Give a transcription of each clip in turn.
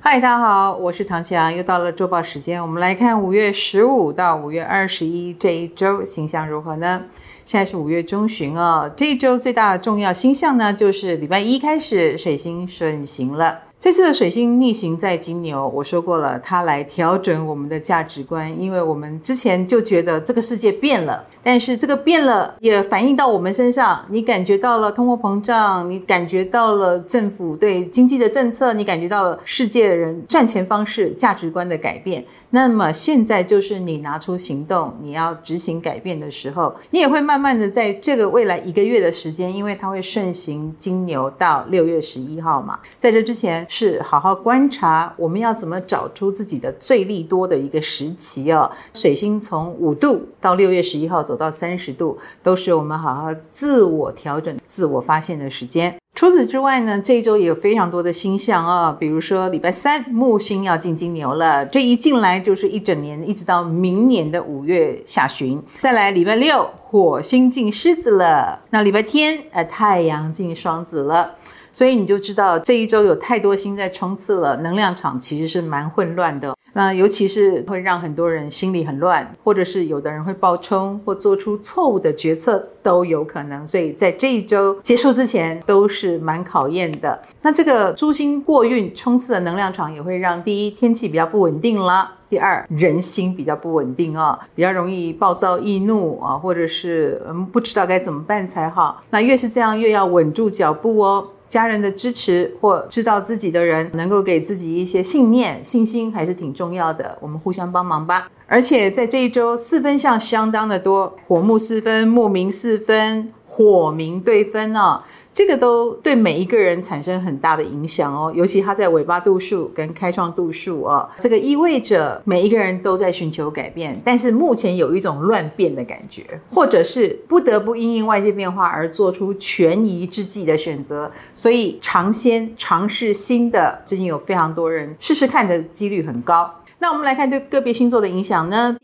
嗨，大家好，我是唐綺阳，又到了周报时间。我们来看5月15到5月21这一周星象如何呢？现在是5月中旬哦，这一周最大的重要星象呢，就是礼拜一开始水星顺行了。 这次的水星逆行在金牛，我说过了，它来调整我们的价值观，因为我们之前就觉得这个世界变了，但是这个变了也反映到我们身上。你感觉到了通货膨胀，你感觉到了政府对经济的政策，你感觉到了世界的人赚钱方式、价值观的改变。那么现在就是你拿出行动，你要执行改变的时候，你也会慢慢的在这个未来一个月的时间，因为它会顺行金牛到6月11号嘛，在这之前。 是好好观察，我们要怎么找出自己的最利多的一个时期哦。水星从5度到6月11号走到30度，都是我们好好自我调整、自我发现的时间。 除此之外呢，这一周也有非常多的星象啊，比如说礼拜三木星要进金牛了，这一进来就是一整年，一直到明年的5月下旬。再来礼拜六火星进狮子了，那礼拜天太阳进双子了，所以你就知道这一周有太多星在冲刺了，能量场其实是蛮混乱的。 那尤其是会让很多人心里很乱，或者是有的人会暴冲或做出错误的决策都有可能，所以在这一周结束之前都是蛮考验的。那这个诸星过运冲刺的能量场也会让第一天气比较不稳定啦。 第二，人心比较不稳定啊，比较容易暴躁易怒啊，或者是不知道该怎么办才好。那越是这样，越要稳住脚步哦。家人的支持或知道自己的人能够给自己一些信念、信心，还是挺重要的。我们互相帮忙吧。 而且在这一周，4分相相当的多，火木4分，木冥4分，火冥对分哦，这个都对每一个人产生很大的影响哦。尤其它在尾巴度数跟开创度数哦，这个意味着每一个人都在寻求改变，但是目前有一种乱变的感觉，或者是不得不因应外界变化而做出权宜之计的选择。所以尝试新的，最近有非常多人试试看的几率很高。 那我们来看对个别星座的影响呢？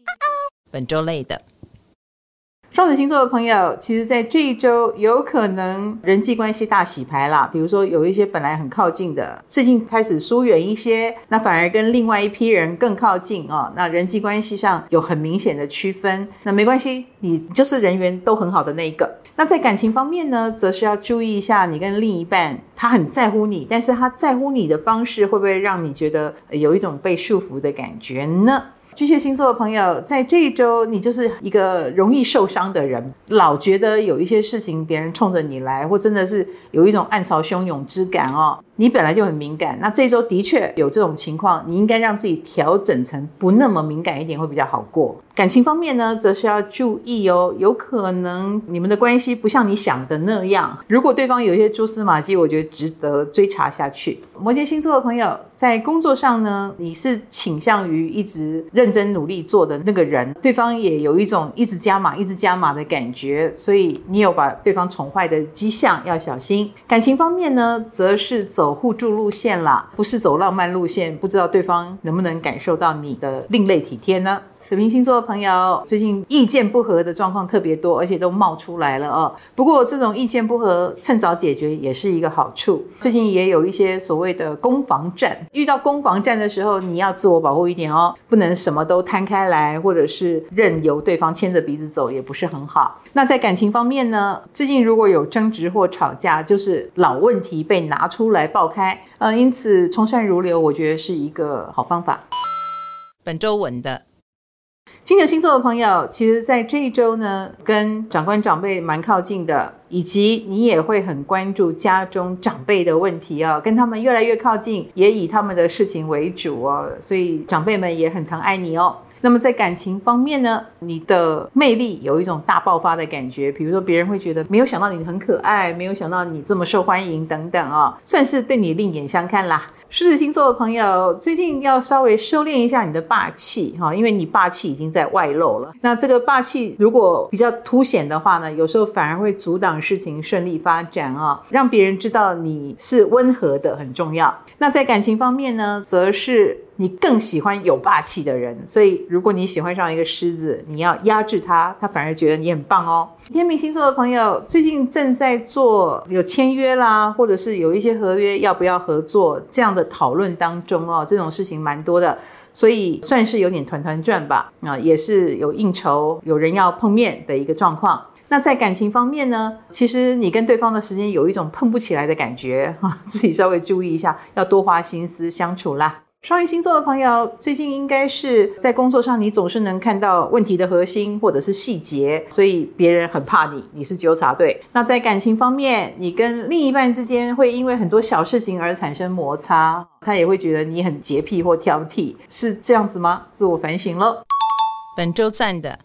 本周类的双子星座的朋友，其实在这一周有可能人际关系大洗牌啦。比如说有一些本来很靠近的，最近开始疏远一些，那反而跟另外一批人更靠近哦。那人际关系上有很明显的区分，那没关系，你就是人缘都很好的那一个。 那在感情方面呢，则是要注意一下，你跟另一半他很在乎你，但是他在乎你的方式会不会让你觉得有一种被束缚的感觉呢？巨蟹星座的朋友，在这一周你就是一个容易受伤的人，老觉得有一些事情别人冲着你来，或真的是有一种暗潮汹涌之感哦。你本来就很敏感，那这一周的确有这种情况，你应该让自己调整成不那么敏感一点，会比较好过。 感情方面呢，则是要注意哦，有可能你们的关系不像你想的那样。如果对方有一些蛛丝马迹，我觉得值得追查下去。摩羯星座的朋友，在工作上呢，你是倾向于一直认真努力做的那个人，对方也有一种一直加码、一直加码的感觉，所以你有把对方宠坏的迹象，要小心。感情方面呢，则是走互助路线啦，不是走浪漫路线，不知道对方能不能感受到你的另类体贴呢？ 水瓶星座的朋友，最近意见不合的状况特别多，而且都冒出来了哦。不过这种意见不合，趁早解决也是一个好处。最近也有一些所谓的攻防战，遇到攻防战的时候，你要自我保护一点哦，不能什么都摊开来，或者是任由对方牵着鼻子走，也不是很好。那在感情方面呢，最近如果有争执或吵架，就是老问题被拿出来爆开，因此从善如流，我觉得是一个好方法。本周稳的。 金牛星座的朋友，其实在这一周呢，跟长官长辈蛮靠近的，以及你也会很关注家中长辈的问题哦，跟他们越来越靠近，也以他们的事情为主哦，所以长辈们也很疼爱你哦。 那么在感情方面呢，你的魅力有一种大爆发的感觉，比如说别人会觉得没有想到你很可爱，没有想到你这么受欢迎等等哦，算是对你另眼相看啦。狮子星座的朋友最近要稍微收敛一下你的霸气哈，因为你霸气已经在外露了。那这个霸气如果比较凸显的话呢，有时候反而会阻挡事情顺利发展哦，让别人知道你是温和的很重要。那在感情方面呢，则是。你更喜欢有霸气的人，所以如果你喜欢上一个狮子，你要压制他，他反而觉得你很棒哦。天秤星座的朋友最近正在做有签约啦，或者是有一些合约要不要合作这样的讨论当中哦，这种事情蛮多的，所以算是有点团团转吧，也是有应酬，有人要碰面的一个状况。那在感情方面呢，其实你跟对方的时间有一种碰不起来的感觉，自己稍微注意一下，要多花心思相处啦。双鱼星座的朋友最近应该是在工作上，你总是能看到问题的核心或者是细节，所以别人很怕你，你是纠察队。那在感情方面，你跟另一半之间会因为很多小事情而产生摩擦，他也会觉得你很洁癖或挑剔，是这样子吗？自我反省咯。本周赞的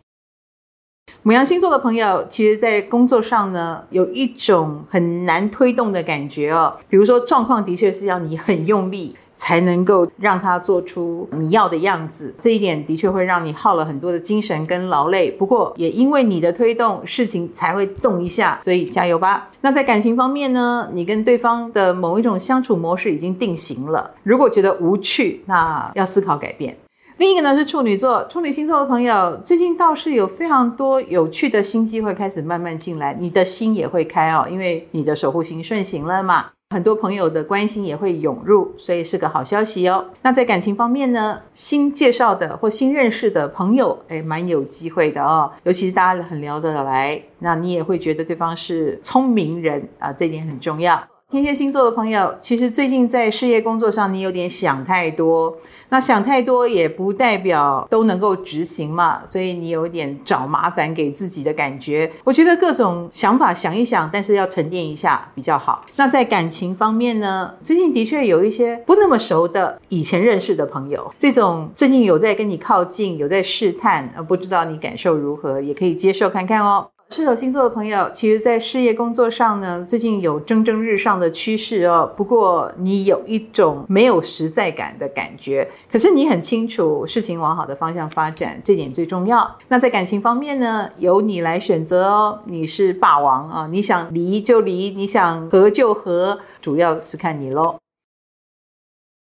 牡羊星座的朋友，其实在工作上呢，有一种很难推动的感觉哦。比如说状况的确是要你很用力才能够让他做出你要的样子，这一点的确会让你耗了很多的精神跟劳累，不过也因为你的推动，事情才会动一下，所以加油吧。那在感情方面呢，你跟对方的某一种相处模式已经定型了，如果觉得无趣，那要思考改变。另一个呢是处女座，处女星座的朋友最近倒是有非常多有趣的新机会开始慢慢进来，你的心也会开哦，因为你的守护星顺行了嘛，很多朋友的关心也会涌入，所以是个好消息哦。那在感情方面呢，新介绍的或新认识的朋友蛮有机会的哦，尤其是大家很聊得来，那你也会觉得对方是聪明人啊，这一点很重要。天蝎星座的朋友，其实最近在事业工作上你有点想太多，那想太多也不代表都能够执行嘛，所以你有点找麻烦给自己的感觉。我觉得各种想法想一想，但是要沉淀一下比较好。那在感情方面呢，最近的确有一些不那么熟的以前认识的朋友，这种最近有在跟你靠近，有在试探，不知道你感受如何，也可以接受看看哦。射手星座的朋友，其实在事业工作上呢，最近有蒸蒸日上的趋势哦，不过你有一种没有实在感的感觉，可是你很清楚事情往好的方向发展，这点最重要。那在感情方面呢，由你来选择哦，你是霸王啊，你想离就离，你想和就和，主要是看你咯。